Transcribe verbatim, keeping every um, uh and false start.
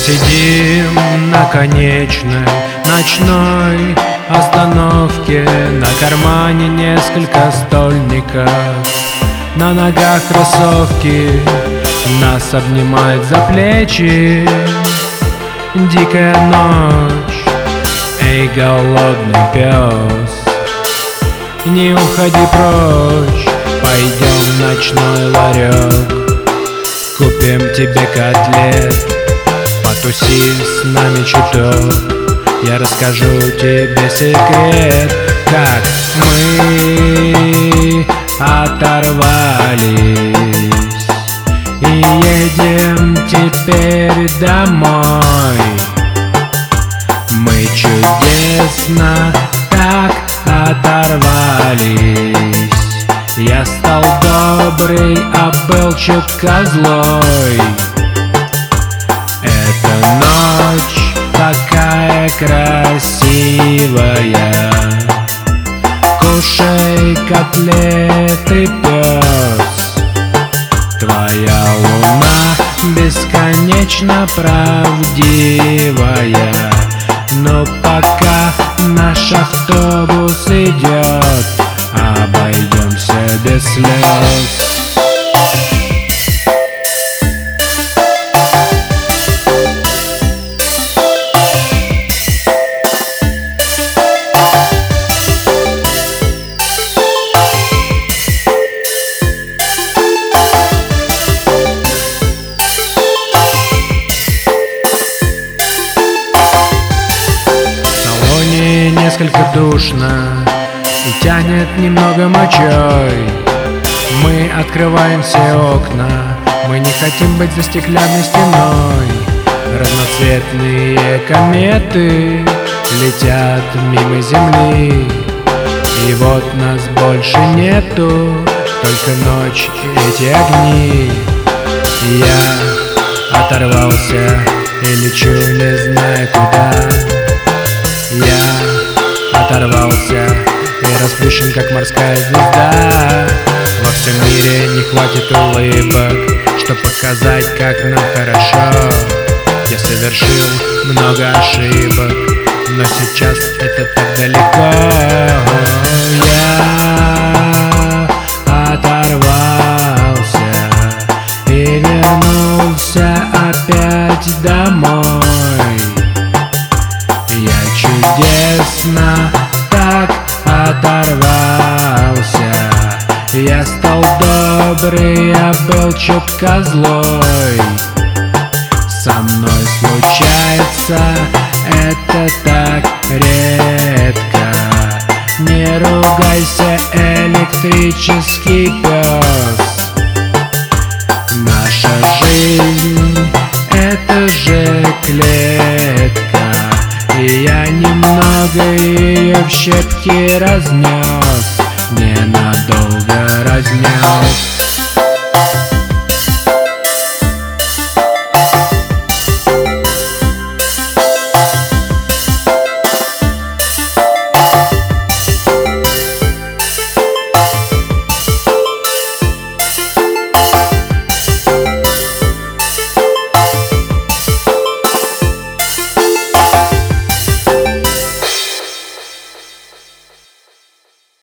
сидим на конечной ночной остановке, на кармане несколько стольников, на ногах кроссовки. Нас обнимает за плечи дикая ночь. Эй, голодный пес, не уходи прочь. Пойдем в ночной ларек, купим тебе котлет, потуси с нами чуток. Я расскажу тебе секрет, как мы оторвались и едем теперь домой. Мы чудесно так оторвались. Я стал добрый, а был чутка злой. Эта ночь такая красивая. Кушай котлеты, пёс. Твоя луна бесконечно правдивая. Но пока наш автобус идет, обойдемся без слез. Несколько душно и тянет немного мочой. Мы открываем все окна, мы не хотим быть за стеклянной стеной. Разноцветные кометы летят мимо земли, и вот нас больше нету, только ночь и эти огни. Я оторвался и лечу, не зная куда. Я оторвался и расплющен, как морская звезда. Во всем мире не хватит улыбок, чтоб показать, как нам хорошо. Я совершил много ошибок, но сейчас это так далеко. Я оторвался и вернулся опять домой. Я чудесно так оторвался. Я стал добрый, а был чутка злой. Со мной случается это так редко. Не ругайся, электрический пес. Наша жизнь — это же клетка. И я немного ее в щепки разнес, ненадолго разнес.